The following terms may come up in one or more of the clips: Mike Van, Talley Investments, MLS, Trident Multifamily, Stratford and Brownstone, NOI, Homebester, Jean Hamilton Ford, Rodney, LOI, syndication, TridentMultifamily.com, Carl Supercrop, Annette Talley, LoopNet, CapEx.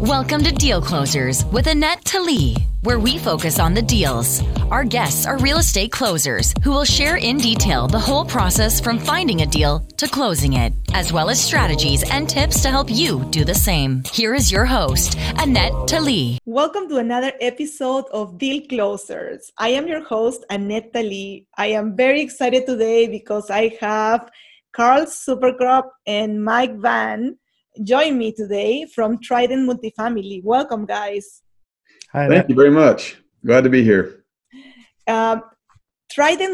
Welcome to Deal Closers with Annette Talley, where we focus on the deals. Our guests are real estate closers who will share in detail the whole process from finding a deal to closing it, as well as strategies and tips to help you do the same. Here is your host, Annette Talley. Welcome to another episode of Deal Closers. I am your host, Annette Talley. I am very excited today because I have Carl Supercrop and Mike Van join me today from Trident Multifamily. Welcome, guys. Hi, thank you very much. Glad to be here. Trident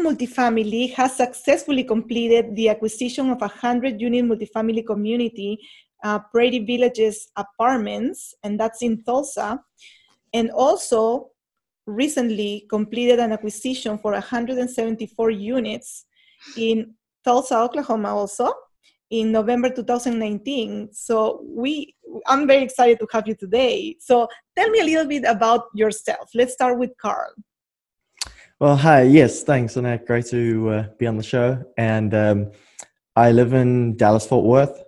Multifamily has successfully completed the acquisition of a 100-unit multifamily community, Prairie Villages Apartments, and that's in Tulsa, and also recently completed an acquisition for 174 units in Tulsa, Oklahoma, also in November 2019. So I'm very excited to have you today. So tell me a little bit about yourself. Let's start with Carl. Well, hi. Yes, thanks, Annette. Great to be on the show. And I live in Dallas-Fort Worth,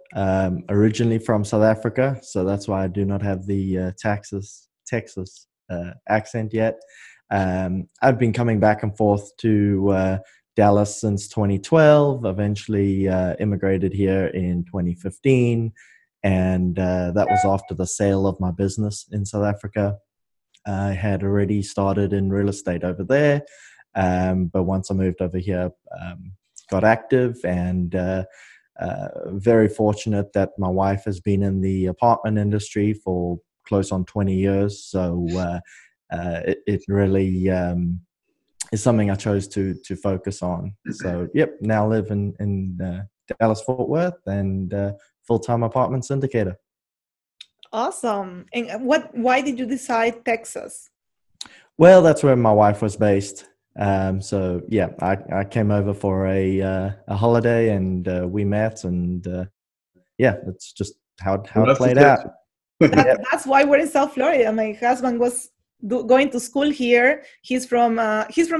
originally from South Africa. So that's why I do not have the Texas accent yet. I've been coming back and forth to Dallas since 2012, eventually immigrated here in 2015, and that was after the sale of my business in South Africa. I had already started in real estate over there, but once I moved over here, got active, and very fortunate that my wife has been in the apartment industry for close on 20 years, so it really is something I chose to focus on. So, yep, now live in Dallas-Fort Worth and full-time apartment syndicator. Awesome. And why did you decide Texas? Well, that's where my wife was based. So, yeah, I came over for a holiday and we met, and yeah, that's just how it played out. That's why we're in South Florida. My husband was going to school here. He's from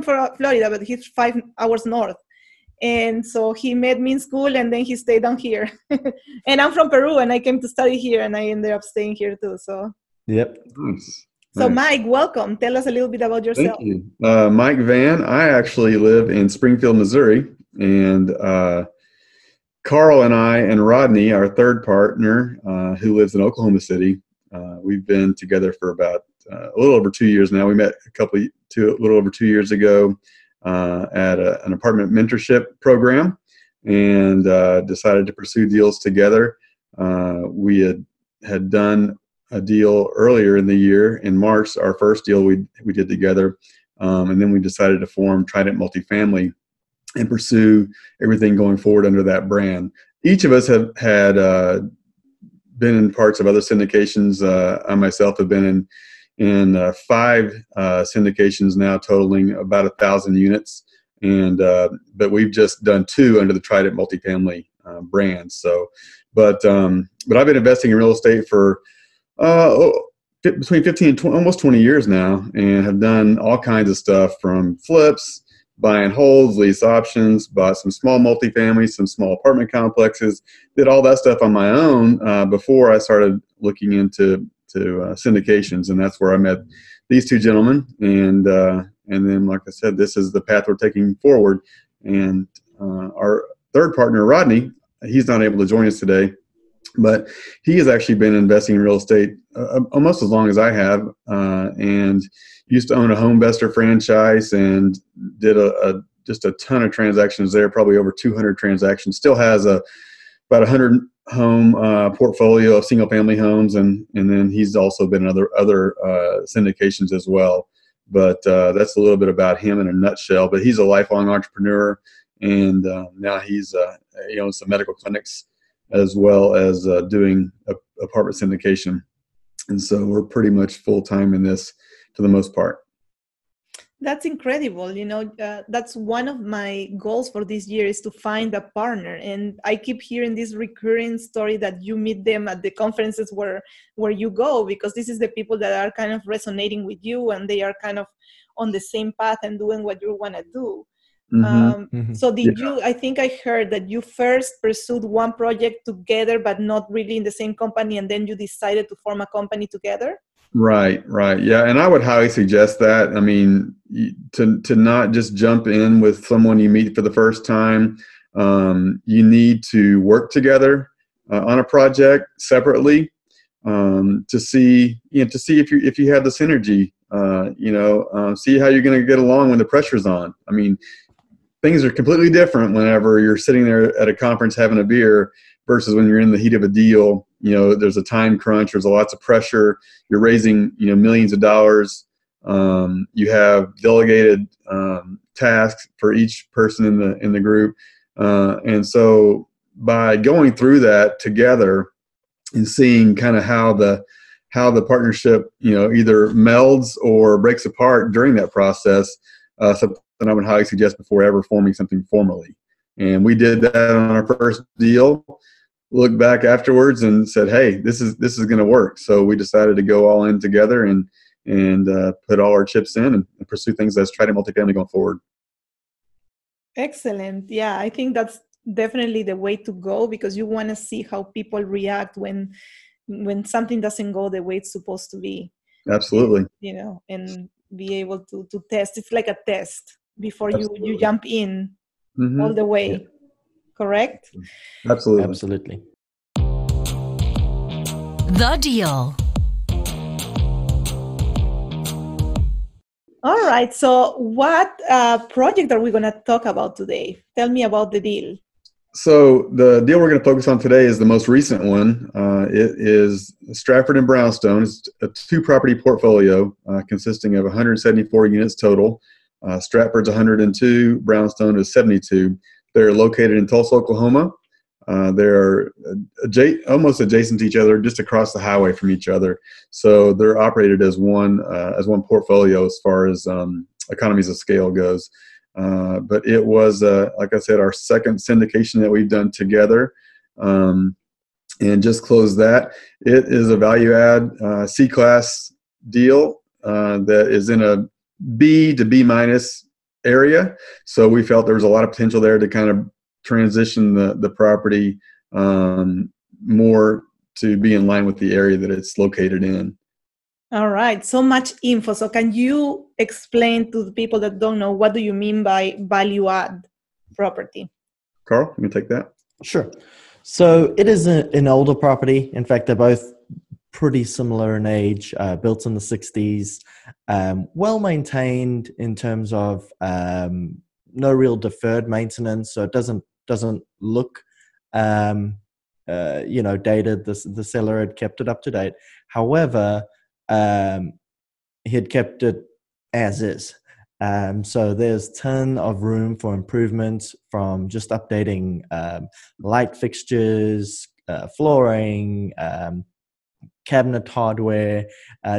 Florida, but he's 5 hours north, and so he met me in school, and then he stayed down here. And I'm from Peru, and I came to study here, and I ended up staying here too. So yep. Nice. So Mike, welcome. Tell us a little bit about yourself. Thank you. Mike Van. I actually live in Springfield, Missouri, and Carl and I and Rodney, our third partner, who lives in Oklahoma City, we've been together for about a little over 2 years now. We met a little over 2 years ago at an apartment mentorship program, and decided to pursue deals together. We had done a deal earlier in the year in March, our first deal we did together, and then we decided to form Trident Multifamily and pursue everything going forward under that brand. Each of us have had been in parts of other syndications. I myself have been in five syndications now, totaling about 1,000 units, and but we've just done two under the Trident Multifamily brand. So, but I've been investing in real estate for between 15 and almost 20 years now, and have done all kinds of stuff from flips, buy and holds, lease options, bought some small multifamilies, some small apartment complexes, did all that stuff on my own before I started looking into syndications, and that's where I met these two gentlemen, and then, like I said, this is the path we're taking forward. And our third partner, Rodney, he's not able to join us today, but he has actually been investing in real estate almost as long as I have, and used to own a Homebester franchise and did just a ton of transactions there, probably over 200 transactions. Still has about 100 home portfolio of single family homes, and then he's also been in other syndications as well, but that's a little bit about him in a nutshell. But he's a lifelong entrepreneur, and now he's he owns some medical clinics as well as doing apartment syndication, and so we're pretty much full-time in this for the most part. That's incredible. You know, that's one of my goals for this year, is to find a partner. And I keep hearing this recurring story that you meet them at the conferences where you go, because this is the people that are kind of resonating with you, and they are kind of on the same path and doing what you want to do. Mm-hmm. So did you, I think I heard that you first pursued one project together, but not really in the same company. And then you decided to form a company together. Right. Yeah. And I would highly suggest that. I mean, to not just jump in with someone you meet for the first time, you need to work together on a project separately to see if you have the synergy, see how you're going to get along when the pressure's on. I mean, things are completely different whenever you're sitting there at a conference having a beer versus when you're in the heat of a deal. You know, there's a time crunch, there's lots of pressure, you're raising, millions of dollars. You have delegated tasks for each person in the group. And so by going through that together and seeing kind of how the partnership, either melds or breaks apart during that process, something I would highly suggest before ever forming something formally. And we did that on our first deal, looked back afterwards and said, hey, this is going to work. So we decided to go all in together and put all our chips in and pursue things as Trident Multifamily going forward. Excellent. Yeah, I think that's definitely the way to go, because you want to see how people react when something doesn't go the way it's supposed to be. Absolutely. And be able to test. It's like a test before you jump in all the way. Yeah. Correct? Absolutely. The deal. All right. So what project are we going to talk about today? Tell me about the deal. So the deal we're going to focus on today is the most recent one. It is Stratford and Brownstone. It's a 2-property portfolio consisting of 174 units total. Stratford's 102, Brownstone is 72. They're located in Tulsa, Oklahoma. They're almost adjacent to each other, just across the highway from each other. So they're operated as one portfolio as far as economies of scale goes. But it was, like I said, our second syndication that we've done together, and just closed that. It is a value-add C-class deal that is in a B to B-minus area. So we felt there was a lot of potential there to kind of transition the property more to be in line with the area that it's located in. All right. So much info. So can you explain to the people that don't know, what do you mean by value add property? Carl, can you take that? Sure. So it is an older property. In fact, they're both pretty similar in age, built in the 60s, well maintained in terms of no real deferred maintenance. So it doesn't look, dated. The seller had kept it up to date. However, he had kept it as is. So there's a ton of room for improvements, from just updating light fixtures, flooring, cabinet hardware,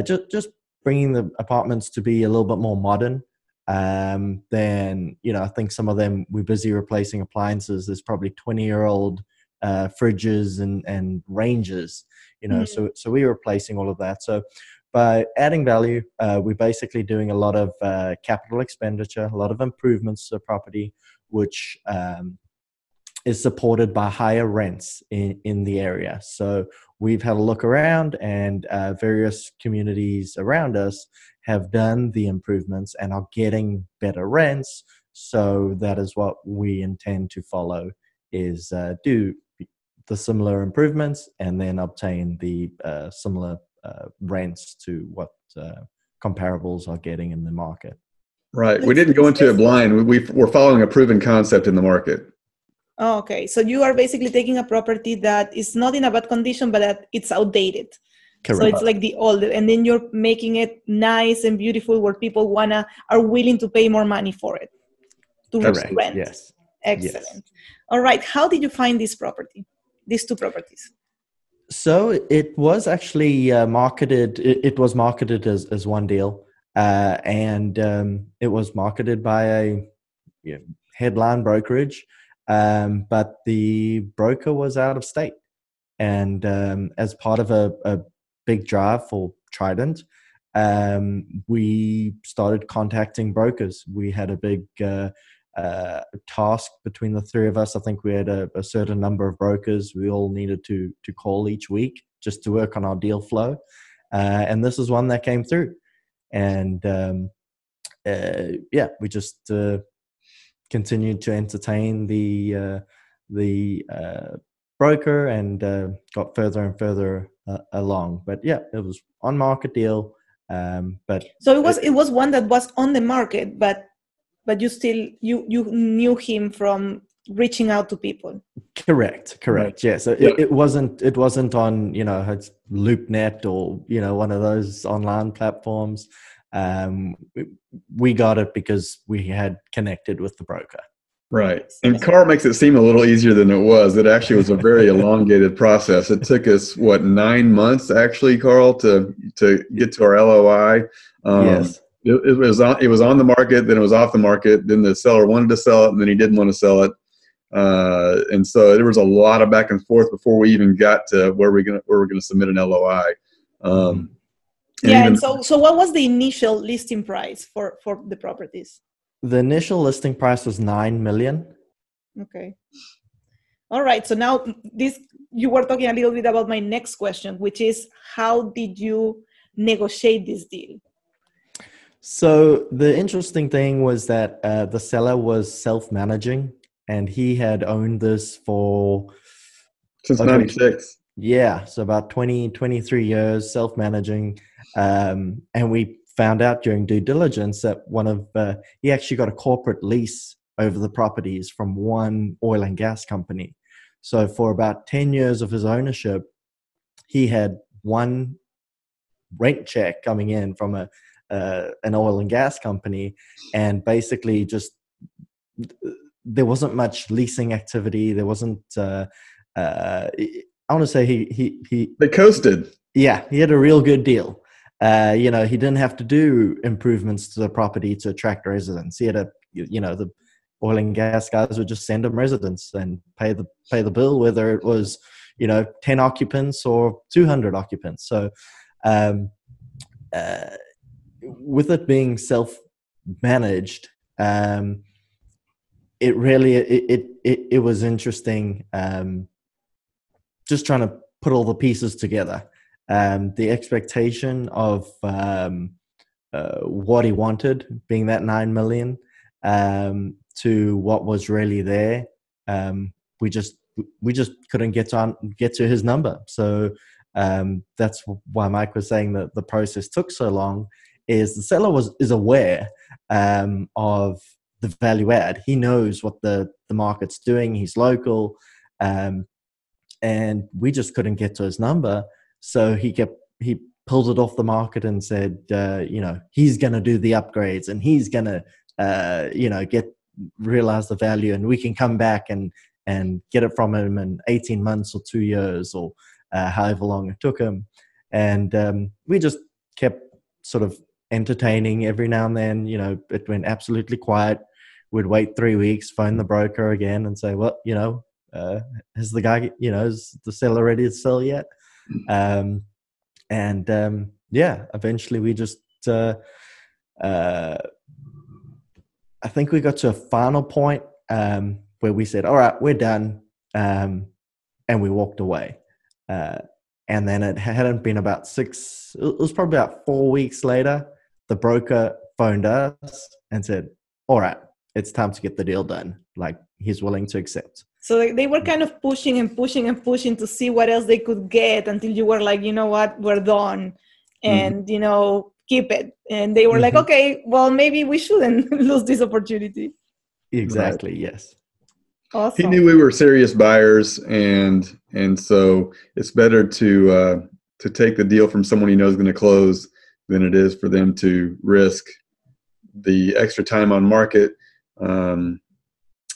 just bringing the apartments to be a little bit more modern. I think some of them we're busy replacing appliances. There's probably 20-year-old fridges and ranges, so we're replacing all of that. So by adding value, we're basically doing a lot of capital expenditure, a lot of improvements to the property, which is supported by higher rents in the area. So we've had a look around, and various communities around us have done the improvements and are getting better rents. So that is what we intend to follow, is do the similar improvements and then obtain the similar rents to what comparables are getting in the market. Right. We didn't go into it blind. We're following a proven concept in the market. Oh, okay. So you are basically taking a property that is not in a bad condition, but that it's outdated. Correct. So it's like the old, and then you're making it nice and beautiful where people are willing to pay more money for it. Correct. Rent. Yes. Excellent. Yes. All right. How did you find this property, these two properties? So it was actually marketed. It was marketed as one deal, and it was marketed by a headline brokerage. But the broker was out of state, and as part of a big drive for Trident, we started contacting brokers. We had a big task between the three of us. I think we had a certain number of brokers we all needed to call each week just to work on our deal flow. And this is one that came through. And we just continued to entertain the broker and got further and further along. But yeah, it was on market deal. But so it was one that was on the market, but you still you knew him from reaching out to people. Correct. Yeah. So it wasn't on LoopNet or one of those online platforms. We got it because we had connected with the broker. Right. And Carl makes it seem a little easier than it was. It actually was a very elongated process. It took us, 9 months actually, Carl, to get to our LOI. Yes. It was on the market, then it was off the market, then the seller wanted to sell it, and then he didn't want to sell it. And so there was a lot of back and forth before we even got to where we're gonna submit an LOI. So what was the initial listing price for the properties? The initial listing price was $9 million. Okay. All right. So now you were talking a little bit about my next question, which is how did you negotiate this deal? So the interesting thing was that the seller was self-managing, and he had owned this since 96. Yeah. So about 23 years self-managing. And we found out during due diligence that he actually got a corporate lease over the properties from one oil and gas company. So for about 10 years of his ownership, he had one rent check coming in from an oil and gas company, and basically just there wasn't much leasing activity. There wasn't. I want to say they coasted. Yeah, he had a real good deal. He didn't have to do improvements to the property to attract residents. He had the oil and gas guys would just send them residents and pay the bill, whether it was, 10 occupants or 200 occupants. So, with it being self-managed, it really, it was interesting, just trying to put all the pieces together. The expectation of what he wanted, being that $9 million, to what was really there, we just couldn't get to his number. So that's why Mike was saying that the process took so long. Is the seller is aware of the value add? He knows what the market's doing. He's local, and we just couldn't get to his number. So he pulled it off the market and said, he's going to do the upgrades and he's going to, realize the value, and we can come back and get it from him in 18 months or 2 years or however long it took him. And we just kept sort of entertaining every now and then. It went absolutely quiet. We'd wait 3 weeks, phone the broker again and say, well, has the guy, is the seller ready to sell yet? Eventually we just, I think we got to a final point, where we said, all right, we're done. And we walked away. And then it hadn't been about it was probably about 4 weeks later, the broker phoned us and said, all right, it's time to get the deal done. Like, he's willing to accept. So they were kind of pushing and pushing and pushing to see what else they could get until you were like, you know what, we're done, and, mm-hmm. Keep it. And they were like, okay, well, maybe we shouldn't lose this opportunity. Exactly. Right. Yes. Awesome. He knew we were serious buyers, and so it's better to take the deal from someone he knows is going to close than it is for them to risk the extra time on market.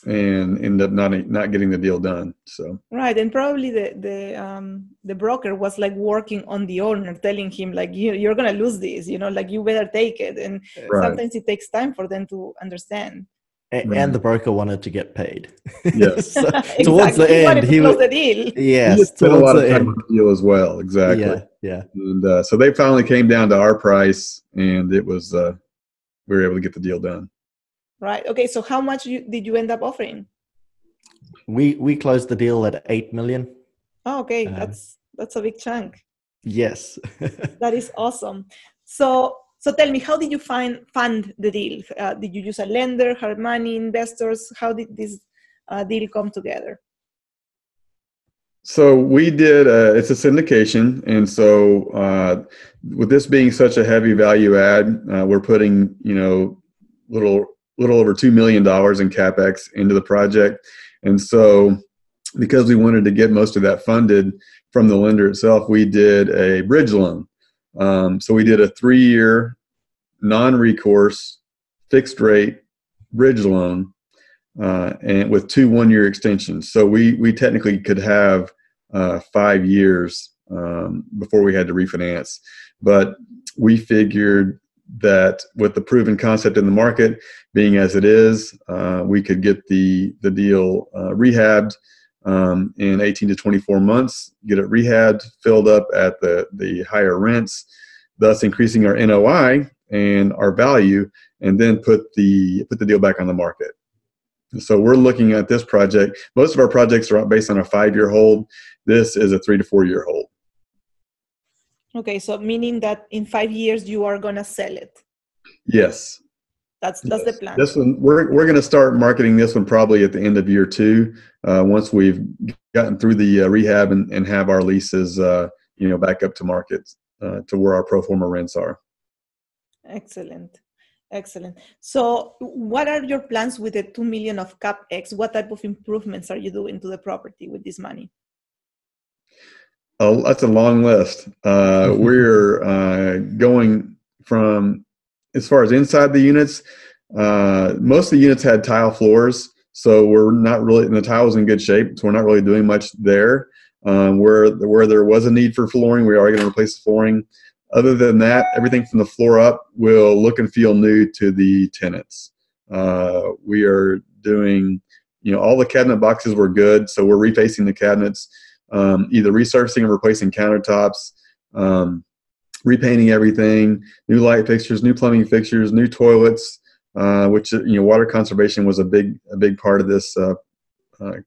And end up not getting the deal done. So right, and probably the broker was like working on the owner, telling him like you're gonna lose this, you better take it. And right. Sometimes it takes time for them to understand. And the broker wanted to get paid. Yes, so, exactly. Towards the end, he was the deal. Yes, he spent a lot of time on the deal as well. Exactly. Yeah. And so they finally came down to our price, and it was we were able to get the deal done. Right. Okay. So how much did you end up offering? We closed the deal at $8 million. Oh, okay. That's a big chunk. Yes. That is awesome. So tell me, how did you fund the deal? Did you use a lender, hard money, investors? How did this deal come together? So we did, it's a syndication. And so with this being such a heavy value add, we're putting, little over $2 million in CapEx into the project. And so because we wanted to get most of that funded from the lender itself, we did a bridge loan. So we did a 3-year non-recourse fixed rate bridge loan and with 2 one-year extensions. So we technically could have 5 years before we had to refinance. But we figured that with the proven concept in the market being as it is, we could get the deal rehabbed in 18 to 24 months, get it rehabbed, filled up at the higher rents, thus increasing our NOI and our value, and then put the deal back on the market. So we're looking at this project. Most of our projects are based on a 5-year hold. This is a 3 to 4 year hold. Okay, so meaning that in 5 years you are gonna sell it. Yes. That's the plan. This one, we're going to start marketing this one probably at the end of year 2, once we've gotten through the rehab and have our leases, back up to market to where our pro forma rents are. Excellent. Excellent. So what are your plans with the $2 million of CapEx? What type of improvements are you doing to the property with this money? Oh, that's a long list. We're going from... As far as inside the units, most of the units had tile floors, so we're not really, and the tile was in good shape, so we're not really doing much there. Where there was a need for flooring, we are going to replace the flooring. Other than that, everything from the floor up will look and feel new to the tenants. We are doing, all the cabinet boxes were good, so we're refacing the cabinets, either resurfacing or replacing countertops. Repainting everything, new light fixtures, new plumbing fixtures, new toilets, which, water conservation was a big part of this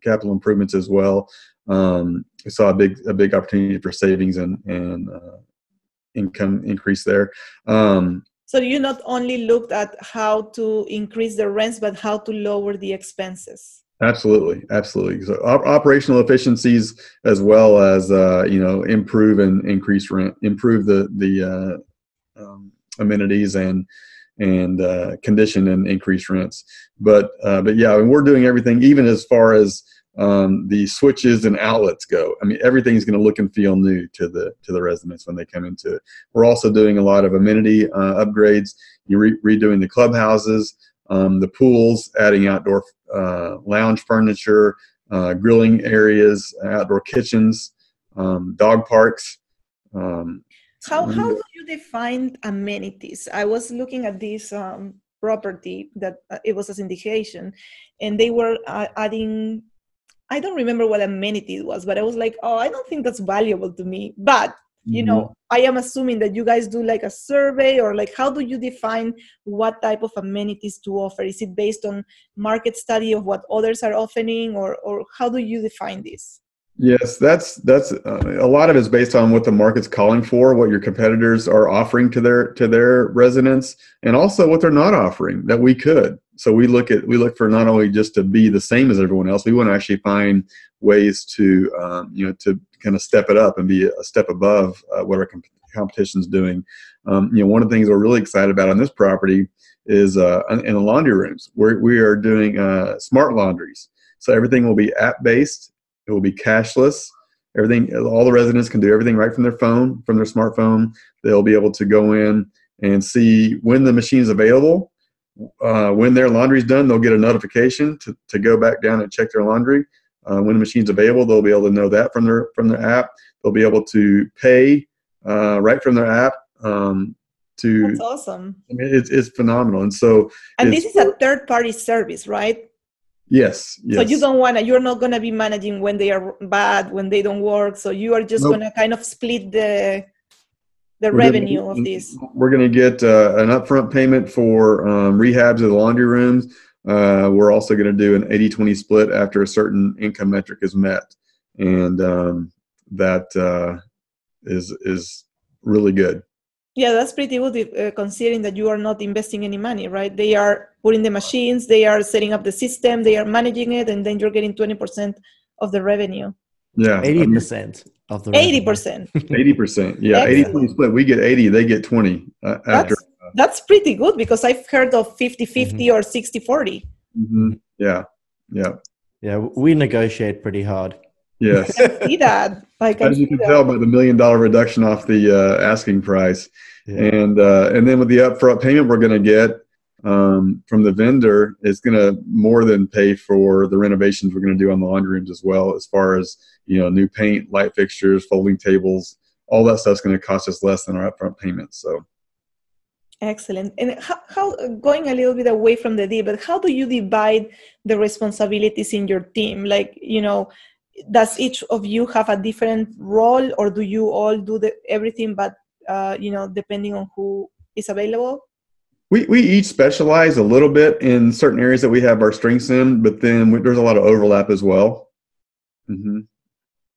capital improvements as well. We saw a big opportunity for savings and income increase there. So you not only looked at how to increase the rents, but how to lower the expenses. Absolutely. So operational efficiencies, as well as improve and increase rent, improve the amenities and condition and increase rents. But yeah, we're doing everything, even as far as the switches and outlets go. I mean, everything's going to look and feel new to the residents when they come into it. We're also doing a lot of amenity upgrades. You're redoing the clubhouses. The pools, adding outdoor lounge furniture, grilling areas, outdoor kitchens, dog parks. How do you define amenities? I was looking at this property that it was a syndication, and they were adding, I don't remember what amenity it was, but I was like, oh, I don't think that's valuable to me. But I am assuming that you guys do like a survey, or like, how do you define what type of amenities to offer? Is it based on market study of what others are offering, or how do you define this? Yes, that's a lot of it is based on what the market's calling for, what your competitors are offering to their residents, and also what they're not offering that we could. So we look for not only just to be the same as everyone else, we want to actually find ways to to kind of step it up and be a step above what our competition's doing. One of the things we're really excited about on this property is in the laundry rooms. We are doing smart laundries, so everything will be app based. It will be cashless. Everything, all the residents can do everything right from their phone, from their smartphone. They'll be able to go in and see when the machine is available. When their laundry's done, they'll get a notification to go back down and check their laundry. When the machine's available, they'll be able to know that from their app. They'll be able to pay right from their app. That's awesome. I mean, it's phenomenal, and this is a third-party service, right? Yes. So you're not going to be managing when they are bad, when they don't work. So you are just going to kind of split the the revenue of these? We're going to get an upfront payment for rehabs of the laundry rooms. We're also going to do an 80-20 split after a certain income metric is met. And that is really good. Yeah, that's pretty good considering that you are not investing any money, right? They are putting the machines, they are setting up the system, they are managing it, and then you're getting 20% of the revenue. Yeah. 80% of the revenue. 80%. 80%. Yeah, 80-20 split. We get 80, they get 20. That's pretty good because I've heard of 50-50 mm-hmm. or 60-40. Mm-hmm. Yeah, yeah. Yeah, we negotiate pretty hard. Yes. I can see that. As you can tell by the $1 million reduction off the asking price. Yeah. And then with the upfront payment we're going to get from the vendor, it's going to more than pay for the renovations we're going to do on the laundry rooms as well, as far as, you know, new paint, light fixtures, folding tables, all that stuff's going to cost us less than our upfront payment. So. Excellent. And how going a little bit away from the deal, but how do you divide the responsibilities in your team? Like, you know, does each of you have a different role, or do you all do everything but, you know, depending on who is available? We each specialize a little bit in certain areas that we have our strengths in, but then there's a lot of overlap as well. Mm-hmm.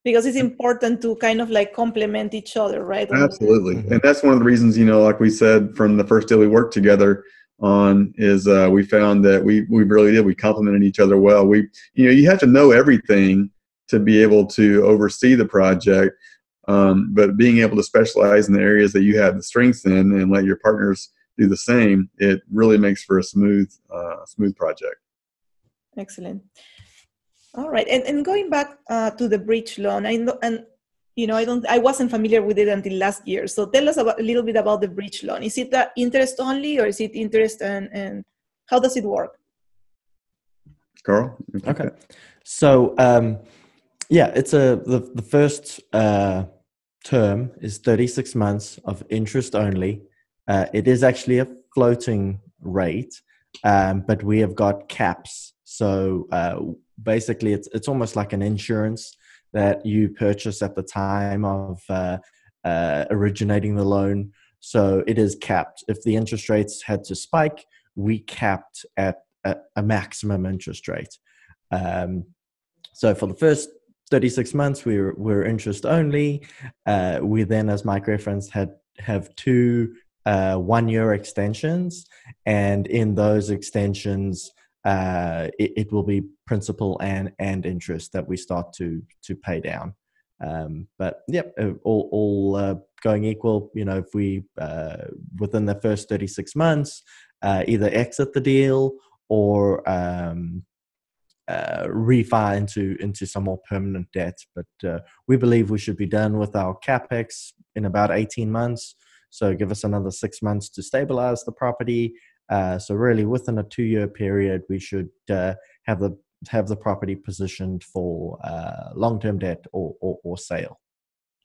Because it's important to kind of like complement each other, right? Absolutely. And that's one of the reasons, you know, like we said from the first day we worked together on is we found that we really did. We complemented each other well. We, you know, you have to know everything to be able to oversee the project, but being able to specialize in the areas that you have the strengths in and let your partners do the same, it really makes for a smooth project. Excellent. All right, and going back to the bridge loan, I wasn't familiar with it until last year. So tell us a little bit about the bridge loan. Is it the interest only, or is it interest and how does it work? Carl? Okay. So, it's the first term is 36 months of interest only. It is actually a floating rate, but we have got caps. So basically, it's almost like an insurance that you purchase at the time of originating the loan. So it is capped. If the interest rates had to spike, we capped at a maximum interest rate. So for the first 36 months, we're interest only. We then, as Mike referenced, have two 1-year extensions. And in those extensions, it will be principal and interest that we start to pay down. But yep, all going equal, you know, if we, within the first 36 months, either exit the deal or refi into some more permanent debt. But we believe we should be done with our CapEx in about 18 months. So give us another 6 months to stabilize the property. So really within a 2-year period, we should have the property positioned for long-term debt or sale.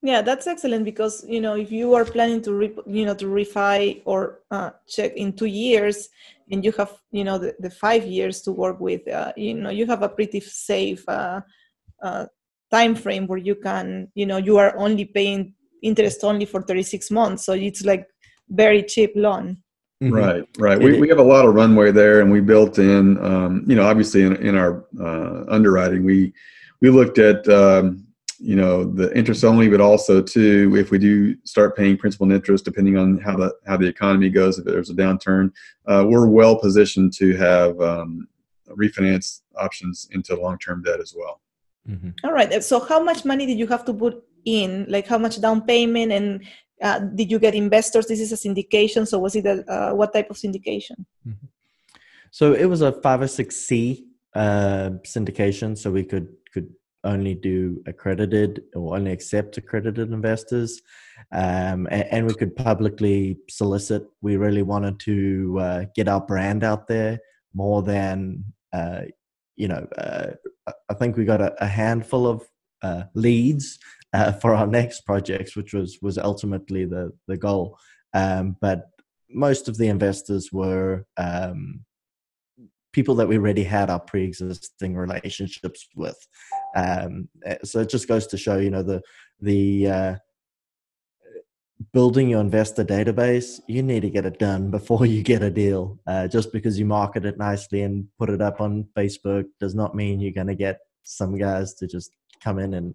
Yeah, that's excellent because, you know, if you are planning to refi or check in 2 years and you have, you know, the 5 years to work with, you know, you have a pretty safe time frame where you can, you know, you are only paying interest only for 36 months. So it's like very cheap loan. Mm-hmm. Right. We have a lot of runway there, and we built in, you know, obviously in our underwriting, we looked at, you know, the interest only, but also too, if we do start paying principal and interest, depending on how the economy goes, if there's a downturn, we're well positioned to have refinance options into long-term debt as well. Mm-hmm. All right. So how much money did you have to put in? Like how much down payment, and did you get investors? This is a syndication. So was it what type of syndication? Mm-hmm. So it was a 506C syndication. So we could only do accredited or only accept accredited investors, and we could publicly solicit. We really wanted to get our brand out there more than, you know, I think we got a handful of leads for our next projects, which was ultimately the goal. But most of the investors were people that we already had our pre-existing relationships with. So it just goes to show, you know, the building your investor database, you need to get it done before you get a deal. Just because you market it nicely and put it up on Facebook does not mean you're going to get some guys to just come in and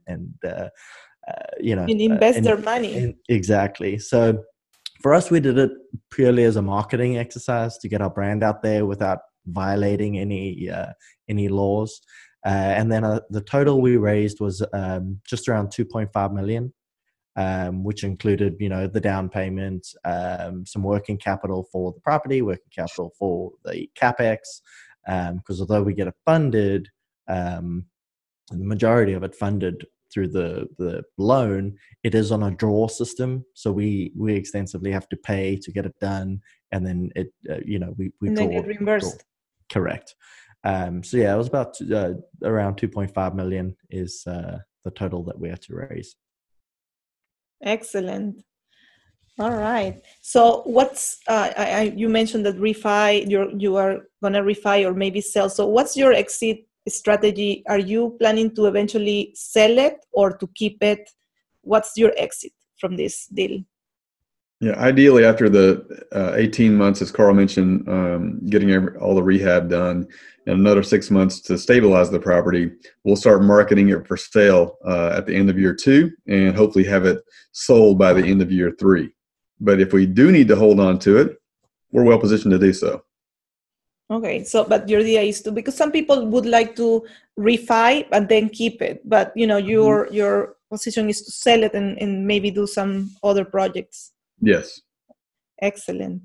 invest their money. Exactly. So for us, we did it purely as a marketing exercise to get our brand out there without violating any laws. And then the total we raised was just around 2.5 million. Which included, the down payment, some working capital for the property, working capital for the CapEx, because although we get it funded, the majority of it funded through the loan, it is on a draw system. So we extensively have to pay to get it done, and then it we draw. And then get reimbursed. Correct. So yeah, it was about around 2.5 million is the total that we had to raise. Excellent. All right. So what's, you mentioned that refi, you are going to refi or maybe sell. So what's your exit strategy? Are you planning to eventually sell it or to keep it? What's your exit from this deal? Yeah, ideally after the 18 months, as Carl mentioned, getting all the rehab done and another 6 months to stabilize the property, we'll start marketing it for sale at the end of year 2 and hopefully have it sold by the end of year 3. But if we do need to hold on to it, we're well positioned to do so. Okay, so but your idea is to, because some people would like to refi and then keep it, but your position is to sell it and maybe do some other projects. Yes. Excellent.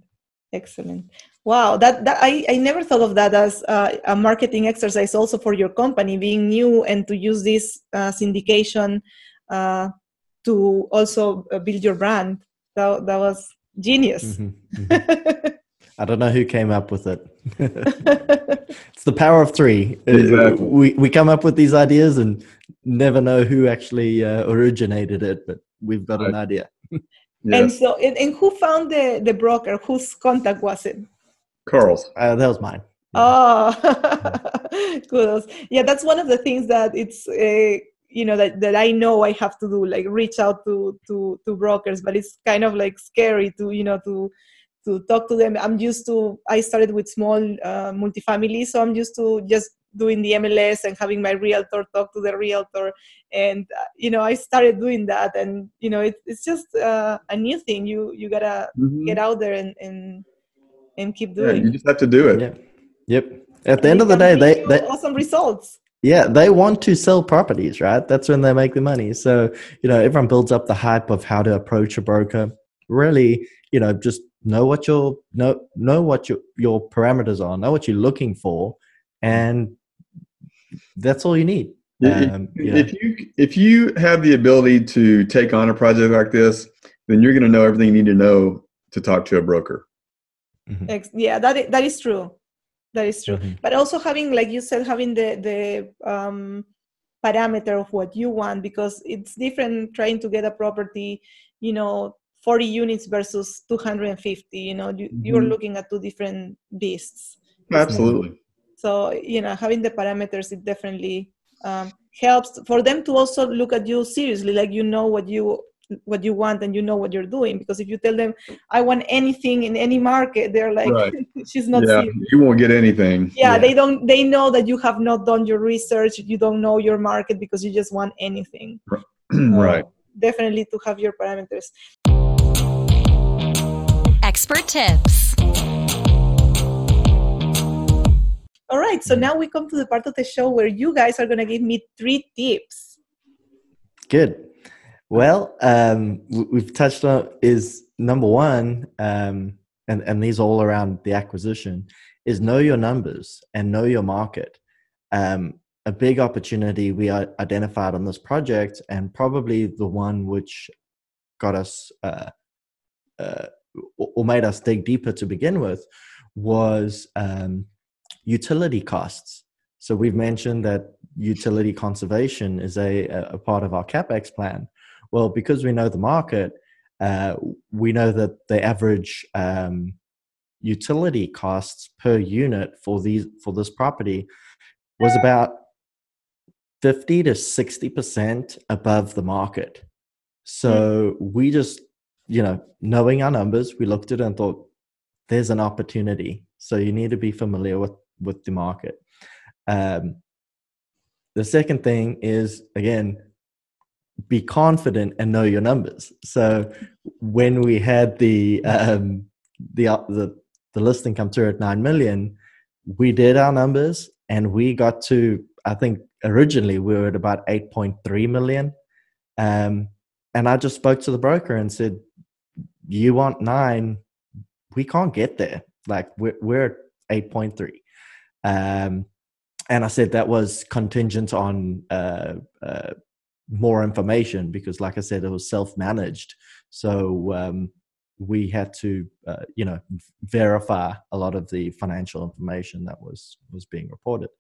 Wow. I never thought of that as a marketing exercise also for your company, being new and to use this syndication to also build your brand. That was genius. Mm-hmm. Mm-hmm. I don't know who came up with it. It's the power of 3. Exactly. We come up with these ideas and never know who actually originated it, but we've got an idea. Yes. And so, and who found the broker? Whose contact was it? Carl's. That was mine. Yeah. Oh, kudos. Yeah, that's one of the things that it's, that I know I have to do, like reach out to brokers, but it's kind of like scary to talk to them. I started with small multifamily, so I'm used to just doing the MLS and having my realtor talk to the realtor. And, I started doing that and, it's just a new thing. You gotta get out there and keep doing it. You just have to do it. Yep. At the end of the day, they awesome results. Yeah. They want to sell properties, right? That's when they make the money. So, everyone builds up the hype of how to approach a broker. Really, just know what your parameters are, know what you're looking for. And that's all you need. If you have the ability to take on a project like this, then you're going to know everything you need to know to talk to a broker. Mm-hmm. Yeah, that is true. That is true. Mm-hmm. But also having, like you said, having the parameter of what you want, because it's different trying to get a property, 40 units versus 250, you're looking at two different beasts. Absolutely. So, having the parameters, it definitely helps for them to also look at you seriously, like what you want and what you're doing. Because if you tell them, I want anything in any market, they're like, right. She's not serious. You won't get anything. Yeah, they know that you have not done your research, you don't know your market because you just want anything. Right. Definitely to have your parameters. Expert tips. All right, so now we come to the part of the show where you guys are going to give me 3 tips. Good. Well, we've touched on is number one, and these all around the acquisition, is know your numbers and know your market. A big opportunity we identified on this project, and probably the one which got us or made us dig deeper to begin with, was utility costs. So we've mentioned that utility conservation is a part of our CapEx plan. Well, because we know the market, we know that the average utility costs per unit for this property was about 50 to 60% above the market. So we just you know, knowing our numbers, we looked at it and thought, there's an opportunity. So you need to be familiar with the market. The second thing is, again, be confident and know your numbers. So when we had the listing come through at 9 million, we did our numbers and we got to, I think originally we were at about 8.3 million. And I just spoke to the broker and said, you want 9, we can't get there. Like we're at 8.3. And I said that was contingent on more information because, like I said, it was self-managed. So we had to, you know, verify a lot of the financial information that was being reported.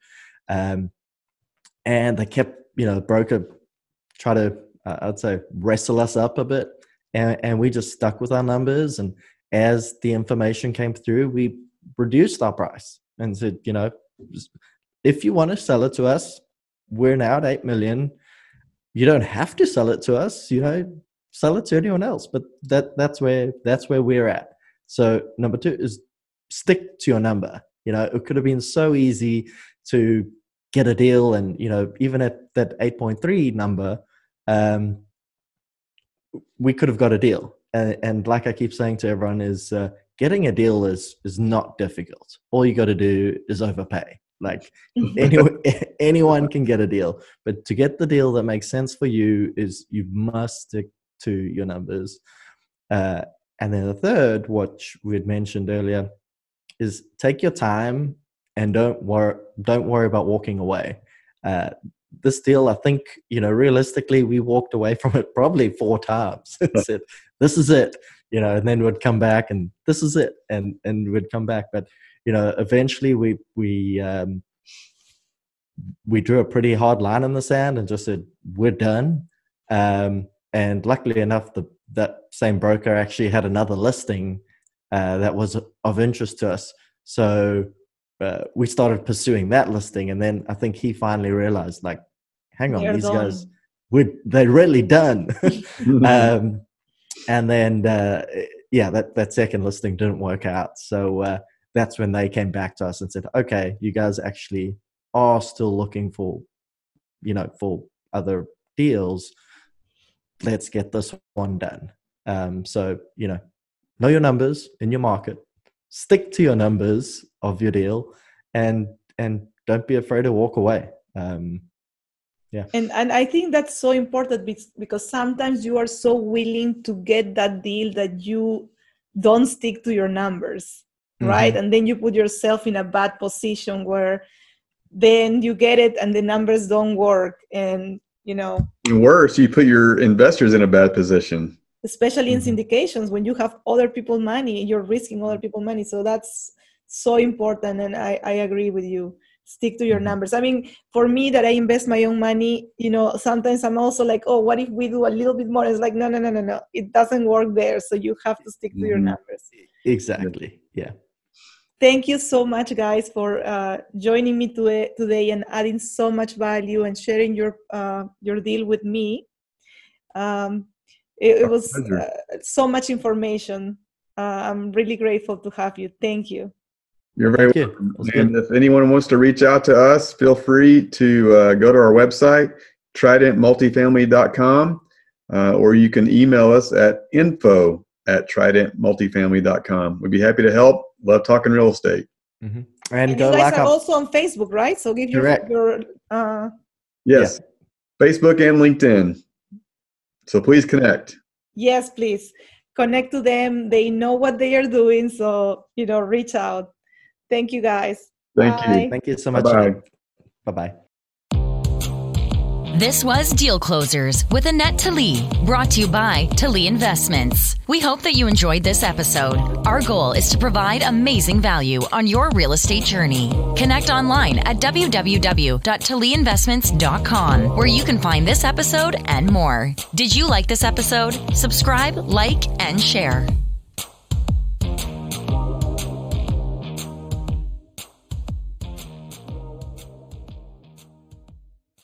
And they kept, you know, the broker tried to, I'd say, wrestle us up a bit. And we just stuck with our numbers. And as the information came through, we reduced our price and said, you know, if you want to sell it to us, we're now at 8 million. You don't have to sell it to us, you know, sell it to anyone else. But that's where we're at. So number 2 is stick to your number. You know, it could have been so easy to get a deal. And, you know, even at that 8.3 number, we could have got a deal. And like I keep saying to everyone is getting a deal is not difficult. All you got to do is overpay. Like anyone can get a deal, but to get the deal that makes sense for you is you must stick to your numbers. And then the third, which we had mentioned earlier, is take your time and don't worry about walking away. This deal, I think, you know, realistically, we walked away from it probably 4 times and said, this is it, you know, and then we'd come back and this is it. And we'd come back. But, you know, eventually we drew a pretty hard line in the sand and just said, we're done. And luckily enough, that same broker actually had another listing that was of interest to us. So we started pursuing that listing. And then I think he finally realized, like, hang on, these guys, they're really done. And then, yeah, that second listing didn't work out. So that's when they came back to us and said, okay, you guys actually are still looking for, you know, for other deals. Let's get this one done. So, you know your numbers in your market, stick to your numbers of your deal, and don't be afraid to walk away. Yeah. And I think that's so important because sometimes you are so willing to get that deal that you don't stick to your numbers, right? Mm-hmm. And then you put yourself in a bad position where then you get it and the numbers don't work. And, you know, worse, you put your investors in a bad position, especially in syndications when you have other people's money, you're risking other people's money. So that's so important. And I agree with you. Stick to your numbers. I mean, for me that I invest my own money, you know, sometimes I'm also like, oh, what if we do a little bit more? It's like, no. It doesn't work there. So you have to stick to your numbers. Exactly. Yeah. Thank you so much, guys, for joining me today and adding so much value and sharing your deal with me. It was so much information. I'm really grateful to have you. Thank you. You're very welcome. And if anyone wants to reach out to us, feel free to go to our website, TridentMultifamily.com, or you can email us at info@tridentmultifamily.com. We'd be happy to help. Love talking real estate. Mm-hmm. And go you guys are also on Facebook, right? So give your yes, yeah. Facebook and LinkedIn. So please connect. Yes, please connect to them. They know what they are doing, so you know, reach out. Thank you, guys. Thank you. Thank you so much. Bye bye. This was Deal Closers with Annette Talley, brought to you by Talley Investments. We hope that you enjoyed this episode. Our goal is to provide amazing value on your real estate journey. Connect online at www.talleyinvestments.com, where you can find this episode and more. Did you like this episode? Subscribe, like, and share.